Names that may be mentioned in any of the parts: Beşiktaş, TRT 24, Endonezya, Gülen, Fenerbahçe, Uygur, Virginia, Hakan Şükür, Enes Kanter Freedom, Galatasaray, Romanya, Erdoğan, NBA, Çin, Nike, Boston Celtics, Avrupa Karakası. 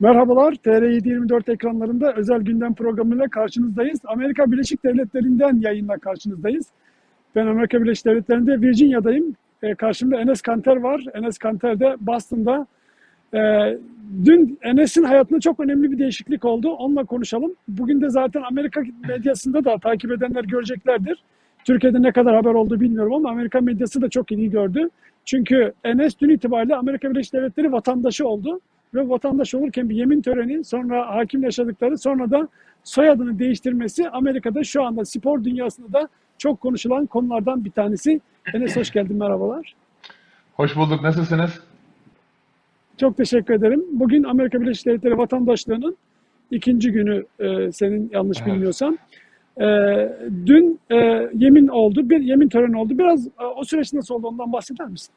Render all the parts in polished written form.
Merhabalar, TRT 24 ekranlarında özel gündem programıyla karşınızdayız. Amerika Birleşik Devletleri'nden yayınla karşınızdayız. Ben Amerika Birleşik Devletleri'nde Virginia'dayım. Karşımda Enes Kanter var. Enes Kanter de Boston'da. Dün Enes'in hayatında çok önemli bir değişiklik oldu. Onunla konuşalım. Bugün de zaten Amerika medyasında da takip edenler göreceklerdir. Türkiye'de ne kadar haber oldu bilmiyorum ama Amerika medyası da çok iyi gördü. Çünkü Enes dün itibariyle Amerika Birleşik Devletleri vatandaşı oldu. Ve vatandaş olurken bir yemin töreni, sonra hakimle yaşadıkları, sonra da soyadını değiştirmesi Amerika'da şu anda spor dünyasında da çok konuşulan konulardan bir tanesi. Enes hoş geldin, merhabalar. Hoş bulduk, nasılsınız? Çok teşekkür ederim. Bugün Amerika Birleşik Devletleri vatandaşlığının ikinci günü senin yanlış bilmiyorsam. Dün bir yemin töreni oldu. Biraz o süreç nasıl oldu ondan bahseder misin?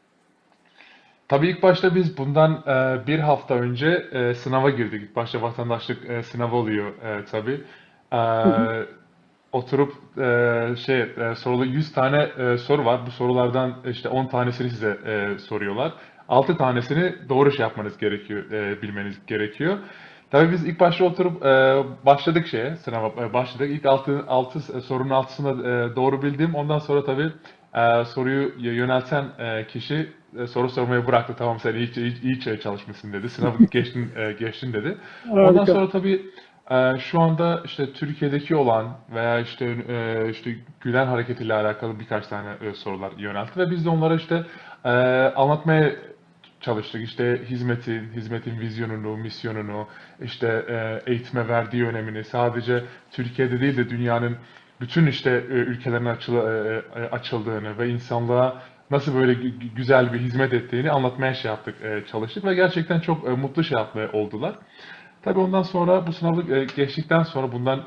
Tabii ilk başta biz bundan bir hafta önce sınava girdik. İlk başta vatandaşlık sınavı oluyor tabii. Oturup sorulu 100 tane soru var. Bu sorulardan işte 10 tanesini size soruyorlar. 6 tanesini doğru yapmanız gerekiyor, bilmeniz gerekiyor. Tabii biz ilk başta oturup başladık sınava başladık. İlk altı sorunun altısını doğru bildim. Ondan sonra tabii soruyu yönelten kişi soru sormayı bıraktı. Tamam sen iyi çalışmışsın dedi. Sınavı geçtin dedi. Ondan sonra tabii şu anda işte Türkiye'deki olan veya işte Gülen hareketiyle alakalı birkaç tane sorular yöneltti ve biz de onlara anlatmaya çalıştık. Hizmetin vizyonunu, misyonunu, eğitime verdiği önemini, sadece Türkiye'de değil de dünyanın bütün ülkelerine açıldığını ve insanlığa nasıl böyle güzel bir hizmet ettiğini anlatmaya çalıştık ve gerçekten çok mutlu oldular. Tabii ondan sonra bu sınavı geçtikten sonra bundan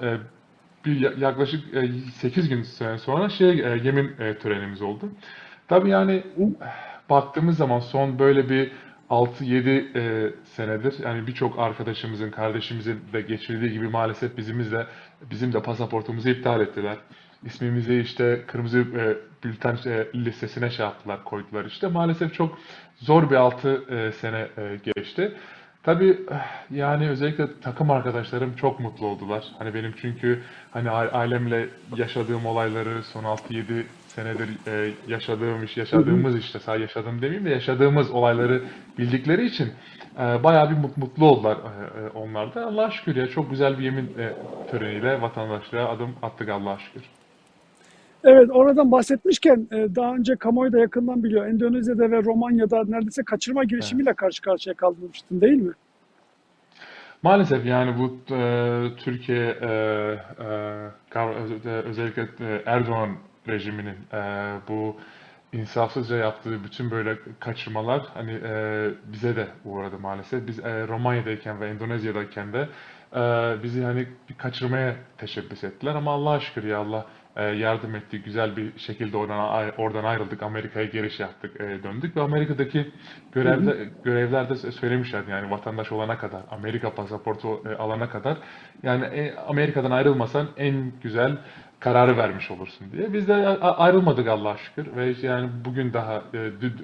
yaklaşık 8 gün sonra yemin törenimiz oldu. Tabii yani baktığımız zaman son böyle bir 6-7 senedir yani birçok arkadaşımızın, kardeşimizin de geçirdiği gibi maalesef bizim de pasaportumuzu iptal ettiler. İsmimizi kırmızı bülten listesine yaptılar, koydular. Maalesef çok zor bir 6 sene geçti. Tabii yani özellikle takım arkadaşlarım çok mutlu oldular. Hani benim çünkü hani ailemle yaşadığım olayları son 6-7 senedir yaşadığımız olayları bildikleri için bayağı bir mutlu oldular onlar da. Allah'a şükür ya, çok güzel bir yemin töreniyle vatandaşlığa adım attık Allah'a şükür. Evet, oradan bahsetmişken daha önce kamuoyu da yakından biliyor. Endonezya'da ve Romanya'da neredeyse kaçırma girişimiyle karşı karşıya kalmıştın değil mi? Maalesef yani bu Türkiye özellikle Erdoğan rejiminin bu insafsızca yaptığı bütün böyle kaçırmalar hani bize de uğradı maalesef. Biz Romanya'dayken ve Endonezya'dayken de bizi hani kaçırmaya teşebbüs ettiler ama Allah'a şükür ya Allah yardım etti. Güzel bir şekilde oradan ayrıldık. Amerika'ya geri yaptık, döndük ve Amerika'daki görevlerde söylemişlerdi yani vatandaş olana kadar, Amerika pasaportu alana kadar yani Amerika'dan ayrılmasan en güzel kararı vermiş olursun diye. Biz de ayrılmadık Allah'a şükür ve yani bugün dün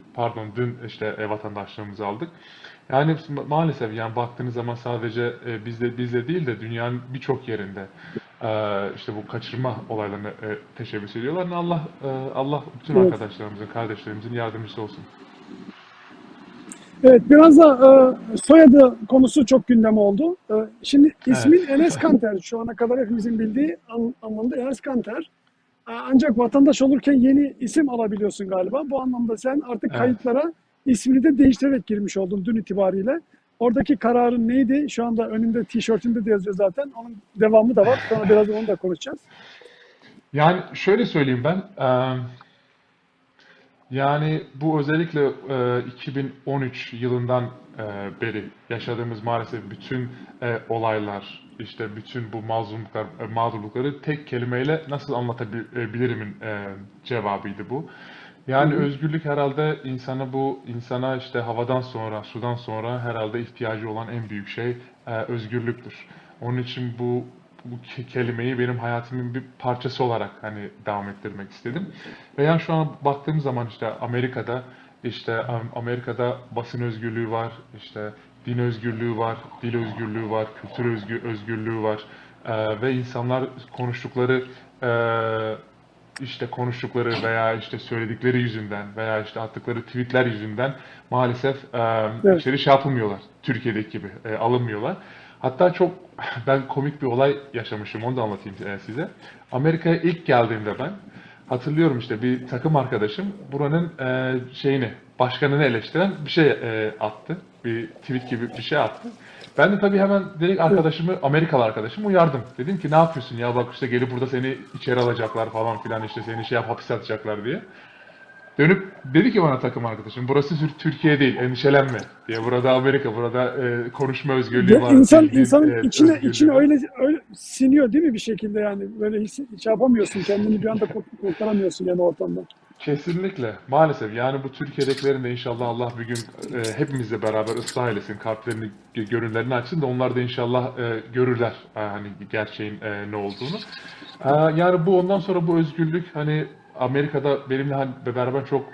vatandaşlığımızı aldık. Yani maalesef yani baktığınız zaman sadece bizde değil de dünyanın birçok yerinde bu kaçırma olaylarını teşebbüs ediyorlar. Allah bütün arkadaşlarımızın, kardeşlerimizin yardımcısı olsun. Evet, biraz da soyadı konusu çok gündem oldu. Şimdi ismin Enes Kanter, şu ana kadar hepimizin bildiği anlamda Enes Kanter. Ancak vatandaş olurken yeni isim alabiliyorsun galiba. Bu anlamda sen artık kayıtlara ismini de değiştirerek girmiş oldun dün itibariyle. Oradaki kararın neydi? Şu anda önünde tişörtünde de yazıyor zaten. Onun devamı da var. Sonra biraz onu da konuşacağız. Yani şöyle söyleyeyim ben. Yani bu özellikle 2013 yılından beri yaşadığımız maalesef bütün olaylar, bütün bu mağdurlukları tek kelimeyle nasıl anlatabilirimin cevabıydı bu. Yani özgürlük herhalde insana havadan sonra, sudan sonra herhalde ihtiyacı olan en büyük şey özgürlüktür. Onun için bu kelimeyi benim hayatımın bir parçası olarak hani devam ettirmek istedim. Ve yani şu an baktığım zaman Amerika'da basın özgürlüğü var, Din özgürlüğü var, dil özgürlüğü var, kültür özgürlüğü var ve insanlar konuştukları konuştukları veya söyledikleri yüzünden veya attıkları tweetler yüzünden maalesef içeri şey yapılmıyorlar. Türkiye'deki gibi alınmıyorlar. Hatta çok ben komik bir olay yaşamışım, onu da anlatayım size. Amerika'ya ilk geldiğimde ben hatırlıyorum bir takım arkadaşım buranın başkanını eleştiren bir şey attı. Bir tweet gibi bir şey attı. Ben de tabii hemen direkt arkadaşımı, Amerikalı arkadaşımı uyardım. Dedim ki ne yapıyorsun ya, bak gelip burada seni içeri alacaklar falan filan, seni hapise atacaklar diye. Dönüp dedi ki bana takım arkadaşım, burası Türkiye değil, endişelenme diye, burada Amerika, burada konuşma özgürlüğü var. İnsanın içine öyle siniyor değil mi bir şekilde yani, böyle hiç yapamıyorsun, kendini bir anda kurtaramıyorsun yani ortamdan. Kesinlikle. Maalesef. Yani bu Türkiye'dekilerin de inşallah Allah bir gün hepimizle beraber ıslah eylesin, kalplerini, gönüllerini açsın da onlar da inşallah görürler hani gerçeğin ne olduğunu. Yani bu ondan sonra bu özgürlük hani Amerika'da benimle beraber çok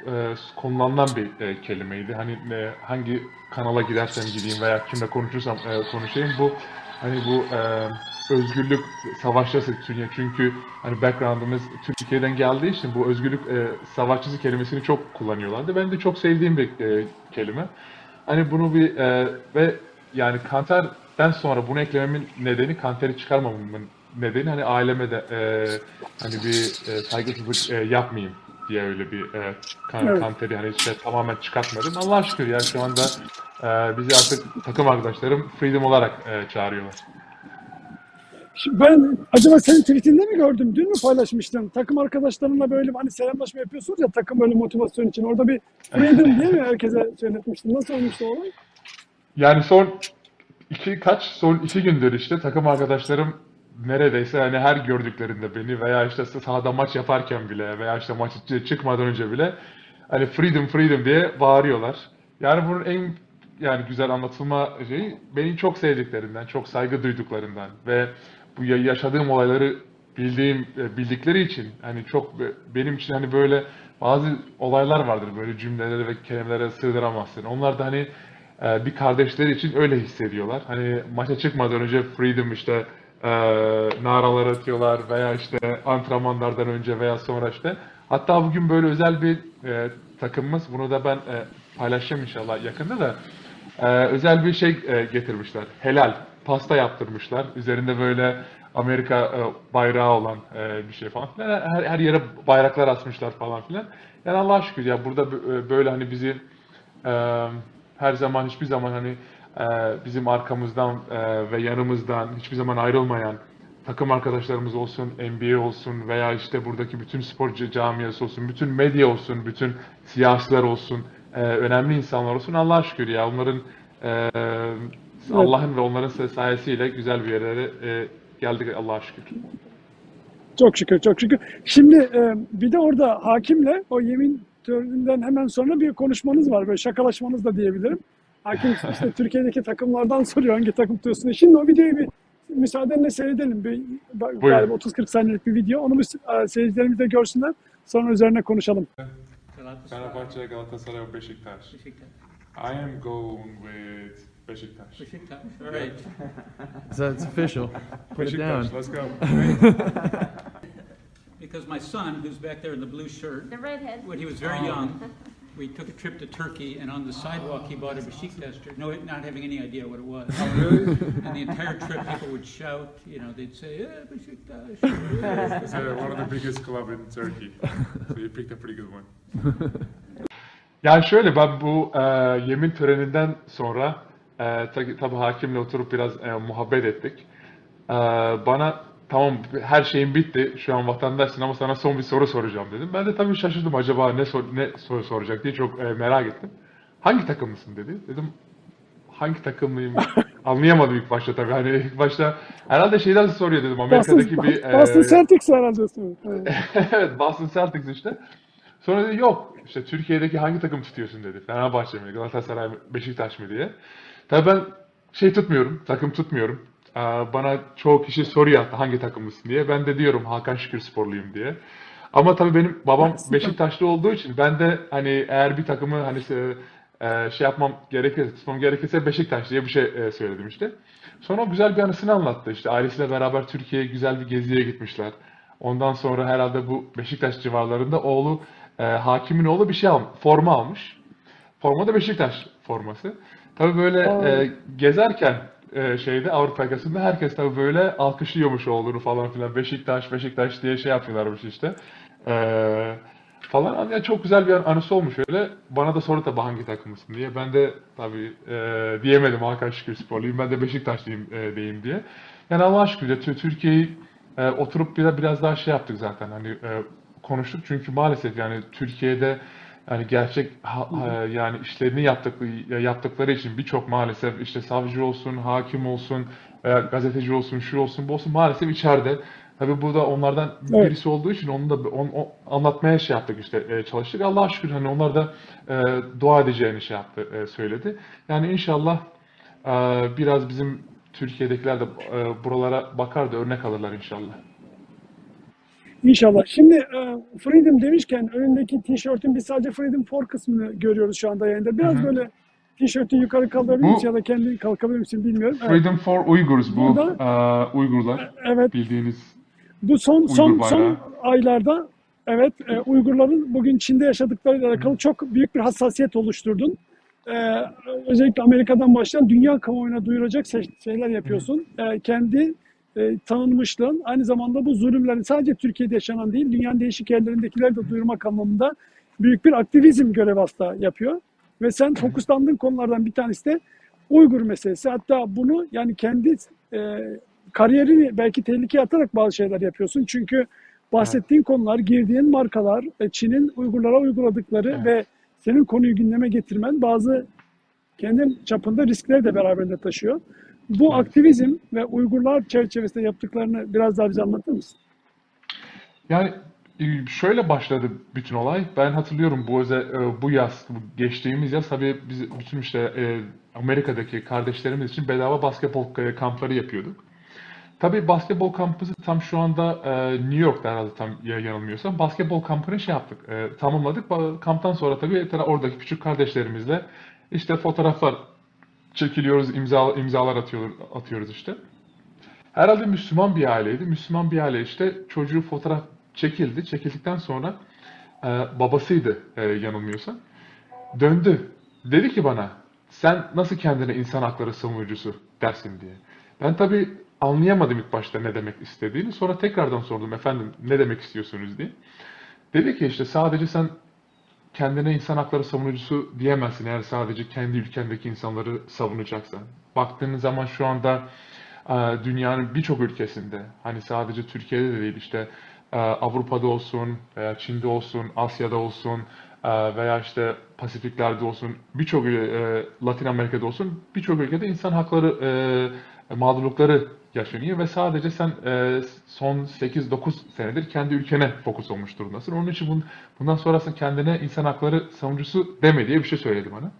kullanılan bir kelimeydi. Hani hangi kanala gidersem gideyim veya kimle konuşursam konuşayım bu hani bu özgürlük savaşçısı Türkiye, çünkü hani background'ımız Türkiye'den geldiği için bu özgürlük savaşçısı kelimesini çok kullanıyorlardı. Ben de çok sevdiğim bir kelime. Hani bunu bir ve yani Kanter'den sonra bunu eklememin nedeni, Kanter'i çıkarmamamın nedeni hani aileme de hani bir saygısızlık yapmayayım diye öyle bir Kanter'i hani tamamen çıkartmadım. Allah'a şükür yani şu anda bizi artık takım arkadaşlarım Freedom olarak çağırıyorlar. Ben acaba senin tweetinde mi gördüm? Dün mü paylaşmıştın? Takım arkadaşlarınla böyle hani selamlaşma yapıyorsunuz ya takım böyle motivasyon için. Orada bir Freedom diye mi herkese söyletmiştin? Nasıl olmuştu o? Yani son iki gündür takım arkadaşlarım neredeyse hani her gördüklerinde beni veya sahada maç yaparken bile veya maç çıkmadan önce bile hani Freedom Freedom diye bağırıyorlar. Yani bunun en güzel anlatılma şeyi, beni çok sevdiklerinden, çok saygı duyduklarından ve bu yaşadığım olayları bildikleri için hani çok benim için hani böyle bazı olaylar vardır, böyle cümlelere ve kelimelere sığdıramazsın. Onlar da hani bir kardeşleri için öyle hissediyorlar. Hani maça çıkmadan önce Freedom naralar atıyorlar veya antrenmanlardan önce veya sonra Hatta bugün böyle özel bir takımımız, bunu da ben paylaşacağım inşallah yakında da, özel bir getirmişler. Helal pasta yaptırmışlar. Üzerinde böyle Amerika bayrağı olan bir şey falan. Her yere bayraklar asmışlar falan filan. Yani Allah'a şükür ya burada böyle hani bizi her zaman, hiçbir zaman hani bizim arkamızdan ve yanımızdan hiçbir zaman ayrılmayan takım arkadaşlarımız olsun, NBA olsun veya buradaki bütün spor camiası olsun, bütün medya olsun, bütün siyasiler olsun, önemli insanlar olsun. Allah'a şükür ya onların Allah'ın ve onların sayesiyle güzel bir yerlere geldik Allah'a şükür. Çok şükür, çok şükür. Şimdi bir de orada hakimle o yemin töreninden hemen sonra bir konuşmanız var. Böyle şakalaşmanız da diyebilirim. Hakim Türkiye'deki takımlardan soruyor hangi takım tutuyorsun. Şimdi o videoyu bir müsaadenle seyredelim. Bir 30-40 saniyelik bir video. Onu seyircilerimiz de görsünler. Sonra üzerine konuşalım. Fenerbahçe, Galatasaray, Beşiktaş. Beşiktaş. I am going with Beşiktaş. Beşiktaş. Right. So it's official. Put it down. Let's go. Because my son, who's back there in the blue shirt, the redhead, when he was very young, we took a trip to Turkey, and on the sidewalk he bought a Beşiktaş shirt, not having any idea what it was. And the entire trip people would shout, they'd say, yeah, Beşiktaş. It's one of the biggest club in Turkey, so you picked a pretty good one. Yani ben bu yemin töreninden sonra tabii hakimle oturup biraz muhabbet ettik. Bana tamam her şeyin bitti, şu an vatandaşsın ama sana son bir soru soracağım dedim. Ben de tabii şaşırdım, acaba ne soru soracak diye çok merak ettim. Hangi takımlısın dedi. Dedim hangi takımlıyım? Anlayamadım ilk başta tabii. Hani ilk başta herhalde şeyden soruyor dedim, Amerika'daki bir... Boston Celtics herhalde. Evet, Boston Celtics Sonra dedi yok Türkiye'deki hangi takım tutuyorsun dedi. Fenerbahçe mi, Galatasaray mı, Beşiktaş mı diye. Tabii ben tutmuyorum, takım tutmuyorum. Bana çoğu kişi soruyor hatta hangi takımlısın diye. Ben de diyorum Hakan Şükür sporluyum diye. Ama tabii benim babam Beşiktaşlı olduğu için ben de hani eğer bir takımı şey yapmam gerekirse, tutmam gerekirse Beşiktaş diye bir şey söyledim işte. Sonra o güzel bir anısını anlattı işte. Ailesiyle beraber Türkiye'ye güzel bir geziye gitmişler. Ondan sonra herhalde bu Beşiktaş civarlarında oğlu, hakimin oğlu bir şey almış, forma almış. Forma da Beşiktaş forması. Tabii böyle gezerken şeyde Avrupa Karakası'nda herkes tabii böyle alkışlıyormuş oğlunu falan filan. Beşiktaş, Beşiktaş diye şey yapıyorlarmış işte. Falan. Yani çok güzel bir anısı olmuş öyle. Bana da soru tabii hangi takımısın diye. Ben de tabii diyemedim Hakan Şükür sporluyum. Ben de Beşiktaşlıyım diyeyim diye. Yani Allah'a şükür Türkiye'yi oturup biraz daha şey yaptık zaten. Hani konuştuk çünkü maalesef yani Türkiye'de yani gerçek yani işlerini yaptıkları için birçok maalesef işte savcı olsun, hakim olsun, gazeteci olsun, şu olsun, bu olsun maalesef içeride. Tabii burada onlardan birisi olduğu için onu da anlatmaya şey yaptık işte çalıştık. Allah'a şükür hani onlar da dua edeceğini şey yaptı, söyledi. Yani inşallah biraz bizim Türkiye'dekiler de buralara bakar da örnek alırlar inşallah. İnşallah. Şimdi Freedom demişken önündeki tişörtün biz sadece Freedom 4 kısmını görüyoruz şu anda yayında. Biraz böyle tişörtü yukarı kaldırabilir misin ya da kendini kalkabilir misin bilmiyorum. Freedom 4 Uygurs bu. Burada, Uygurlar. Evet. Bildiğiniz bu son aylarda evet Uygurların bugün Çin'de yaşadıklarıyla alakalı çok büyük bir hassasiyet oluşturdun. Özellikle Amerika'dan başlayan dünya kamuoyuna duyuracak şeyler yapıyorsun. Kendi tanınmışlığın aynı zamanda bu zulümlerin sadece Türkiye'de yaşanan değil, dünyanın değişik yerlerindekileri de duyurmak anlamında büyük bir aktivizm görev hasta yapıyor. Ve sen fokuslandığın konulardan bir tanesi de Uygur meselesi. Hatta bunu yani kendi kariyerini belki tehlikeye atarak bazı şeyler yapıyorsun. Çünkü bahsettiğin konular, girdiğin markalar, Çin'in Uygurlara uyguladıkları ve senin konuyu gündeme getirmen bazı kendin çapında riskleri de beraberinde taşıyor. Bu aktivizm ve Uygurlar çerçevesinde yaptıklarını biraz daha bize anlatır mısın? Yani şöyle başladı bütün olay. Ben hatırlıyorum bu yaz, geçtiğimiz yaz tabii biz bütün işte Amerika'daki kardeşlerimiz için bedava basketbol kampları yapıyorduk. Tabii basketbol kampı tam şu anda New York'ta herhalde tam yanılmıyorsam basketbol kampını şey yaptık, tamamladık. Kamptan sonra tabii oradaki küçük kardeşlerimizle işte fotoğraflar çekiliyoruz, imzalar atıyoruz işte. Herhalde Müslüman bir aileydi. Müslüman bir aile işte çocuğu fotoğraf çekildi. Çekildikten sonra babasıydı yanılmıyorsam. Döndü. Dedi ki bana sen nasıl kendine insan hakları savunucusu dersin diye. Ben tabii anlayamadım ilk başta ne demek istediğini. Sonra tekrardan sordum efendim ne demek istiyorsunuz diye. Dedi ki işte sadece sen kendine insan hakları savunucusu diyemezsin eğer sadece kendi ülkendeki insanları savunacaksan. Baktığınız zaman şu anda dünyanın birçok ülkesinde, hani sadece Türkiye'de de değil işte Avrupa'da olsun, Çin'de olsun, Asya'da olsun veya işte Pasifikler'de olsun, birçok Latin Amerika'da olsun, birçok ülkede insan hakları mağdurlukları yaşanıyor ve sadece sen son 8-9 senedir kendi ülkene fokus olmuş durumdasın. Onun için bundan sonrasında kendine insan hakları savunucusu deme diye bir şey söyledi bana.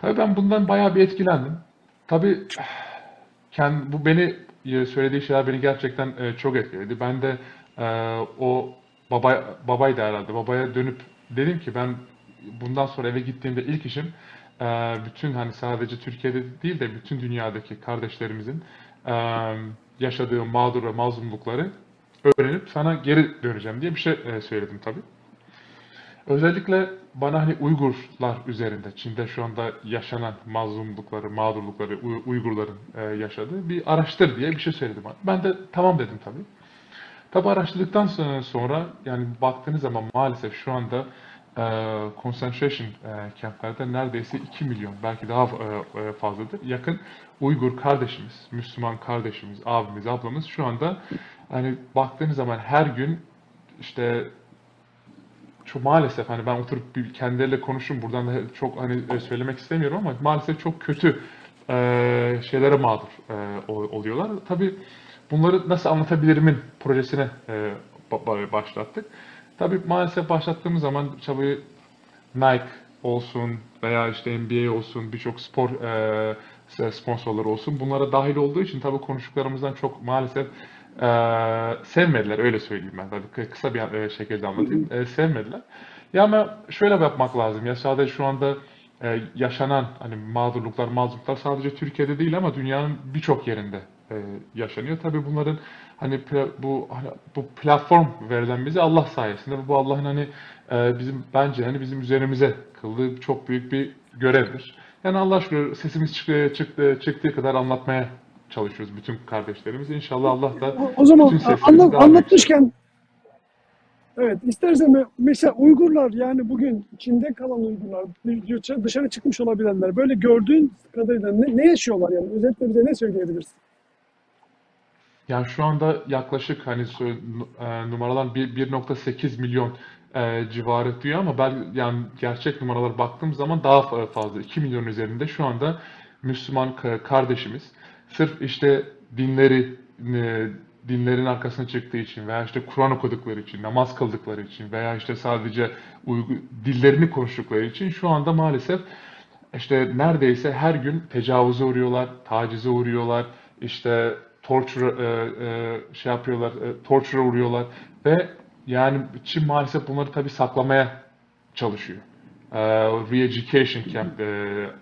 Tabii ben bundan bayağı bir etkilendim. Tabii bu beni söylediği şeyler beni gerçekten çok etkiledi. Ben de o babaydı herhalde. Babaya dönüp dedim ki ben bundan sonra eve gittiğimde ilk işim bütün hani sadece Türkiye'de değil de bütün dünyadaki kardeşlerimizin yaşadığı mağdur ve mazlumlukları öğrenip sana geri döneceğim diye bir şey söyledim tabii. Özellikle bana hani Uygurlar üzerinde, Çin'de şu anda yaşanan mazlumlukları, mağdurlukları, Uygurların yaşadığı bir araştır diye bir şey söyledim. Ben de tamam dedim tabii. Tabii araştırdıktan sonra yani baktığınız zaman maalesef şu anda concentration kamplerde neredeyse 2 milyon, belki daha fazladır, yakın Uygur kardeşimiz, Müslüman kardeşimiz, abimiz, ablamız şu anda hani baktığınız zaman her gün işte çok maalesef hani ben oturup kendileriyle konuştum buradan da çok hani söylemek istemiyorum ama maalesef çok kötü şeylere mağdur oluyorlar. Tabii bunları nasıl anlatabilirimin projesine başlattık. Tabii maalesef başlattığımız zaman tabii Nike olsun veya işte NBA olsun birçok spor sponsorları olsun bunlara dahil olduğu için tabii konuştuklarımızdan çok maalesef sevmediler öyle söyleyeyim ben tabii kısa bir şekilde anlatayım sevmediler. Ya ama şöyle yapmak lazım ya sadece şu anda yaşanan hani mağdurluklar sadece Türkiye'de değil ama dünyanın birçok yerinde yaşanıyor. Tabii bunların hani bu platform verilen bize Allah sayesinde, bu Allah'ın hani bizim bence hani bizim üzerimize kıldığı çok büyük bir görevdir. Yani Allah aşkına sesimiz çıktığı kadar anlatmaya çalışıyoruz bütün kardeşlerimiz. İnşallah Allah da o zaman anlatmışken evet, istersen mesela Uygurlar, yani bugün Çin'de kalan Uygurlar, dışarı çıkmış olabilenler, böyle gördüğün kadarıyla ne yaşıyorlar yani? Özetle bize ne söyleyebilirsin? Yani şu anda yaklaşık hani numaralar 1.8 milyon civarı diyor ama ben yani gerçek numaralara baktığım zaman daha fazla, 2 milyon üzerinde şu anda Müslüman kardeşimiz sırf işte dinlerin arkasına çıktığı için veya işte Kur'an okudukları için, namaz kıldıkları için veya işte sadece dillerini konuştukları için şu anda maalesef işte neredeyse her gün tecavüze uğruyorlar, tacize uğruyorlar, işte torture'a uğruyorlar ve yani Çin maalesef bunları tabii saklamaya çalışıyor. Re-education camp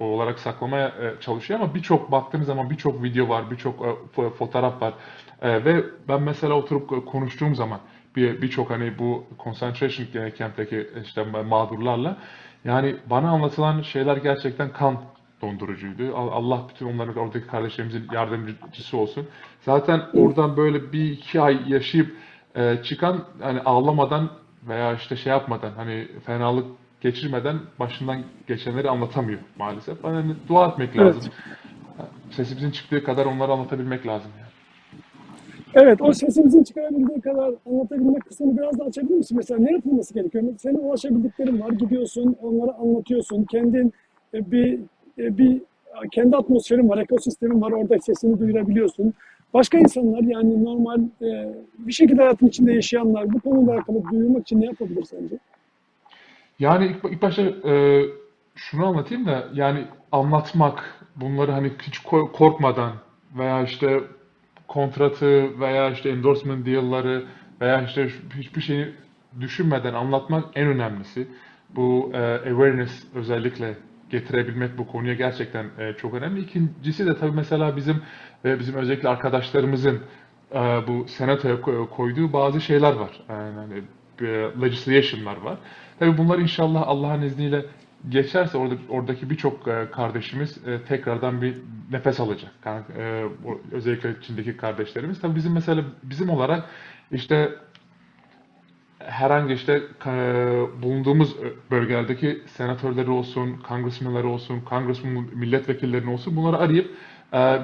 olarak saklamaya çalışıyor ama birçok baktığınız zaman birçok video var, birçok fotoğraf var ve ben mesela oturup konuştuğum zaman birçok hani bu concentration camp'teki işte mağdurlarla, yani bana anlatılan şeyler gerçekten kan dondurucuydu. Allah bütün onların, oradaki kardeşlerimizin yardımcısı olsun. Zaten oradan böyle 1-2 ay yaşayıp çıkan, hani ağlamadan veya işte şey yapmadan, hani fenalık geçirmeden başından geçenleri anlatamıyor maalesef. Yani dua etmek lazım. Evet. Sesimizin çıktığı kadar onları anlatabilmek lazım. Yani. Evet, o sesimizin çıkarabildiği kadar anlatabilmek kısmını biraz daha açabilir misin? Mesela ne yapılması gerekiyor? Senin ulaşabildiklerin var, gidiyorsun, onlara anlatıyorsun. Kendin kendi atmosferin var, ekosistemin var, orada sesini duyurabiliyorsun. Başka insanlar, yani normal bir şekilde hayatın içinde yaşayanlar bu konuda alakalı duyurmak için ne yapabilir sence? Yani ilk başta şunu anlatayım da, yani anlatmak, bunları hani hiç korkmadan veya işte kontratı veya işte endorsement deal'ları veya işte hiçbir şeyi düşünmeden anlatmak en önemlisi. Bu awareness özellikle getirebilmek bu konuya gerçekten çok önemli. İkincisi de tabii mesela bizim özellikle arkadaşlarımızın bu senatoya koyduğu bazı şeyler var. Yani legislation'lar var. Tabii bunlar inşallah Allah'ın izniyle geçerse oradaki birçok kardeşimiz tekrardan bir nefes alacak. Yani özellikle Çin'deki kardeşlerimiz. Tabii bizim mesela bizim olarak işte herhangi işte bulunduğumuz bölgelerdeki senatörleri olsun, kongresmenleri olsun, kongresmen milletvekillerini olsun, bunları arayıp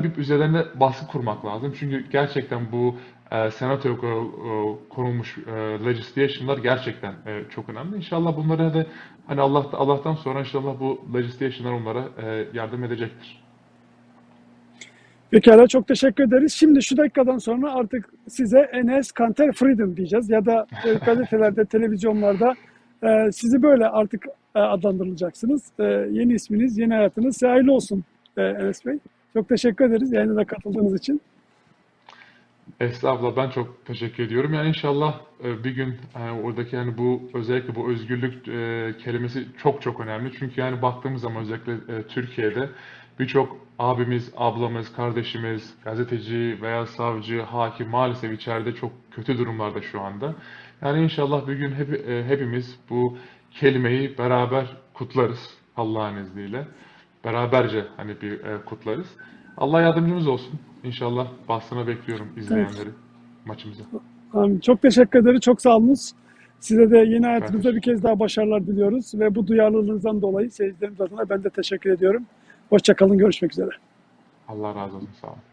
bir üzerlerine baskı kurmak lazım. Çünkü gerçekten bu senatoya konulmuş legislation'lar gerçekten çok önemli. İnşallah bunlara da hani Allah'tan sonra inşallah bu legislation'lar onlara yardım edecektir. Pekala, çok teşekkür ederiz. Şimdi şu dakikadan sonra artık size Enes Kanter Freedom diyeceğiz ya da gazetelerde, televizyonlarda sizi böyle artık adlandırılacaksınız. Yeni isminiz, yeni hayatınız size hayırlı olsun Enes Bey. Çok teşekkür ederiz yayına da katıldığınız için. Estağfurullah, ben çok teşekkür ediyorum. Yani inşallah bir gün yani oradaki yani bu özellikle bu özgürlük kelimesi çok önemli. Çünkü yani baktığımız zaman özellikle Türkiye'de birçok abimiz, ablamız, kardeşimiz, gazeteci veya savcı, hakim maalesef içeride çok kötü durumlarda şu anda. Yani inşallah bir gün hepimiz bu kelimeyi beraber kutlarız Allah'ın izniyle. Beraberce hani bir kutlarız. Allah yardımcımız olsun. İnşallah bahsına bekliyorum izleyenleri, evet, maçımıza. Çok teşekkür ederiz. Çok sağolunuz. Size de yeni hayatınızda bir kez daha başarılar diliyoruz. Ve bu duyarlılığınızdan dolayı seyircilerimiz adına ben de teşekkür ediyorum. Hoşça kalın. Görüşmek üzere. Allah razı olsun. Sağ olun.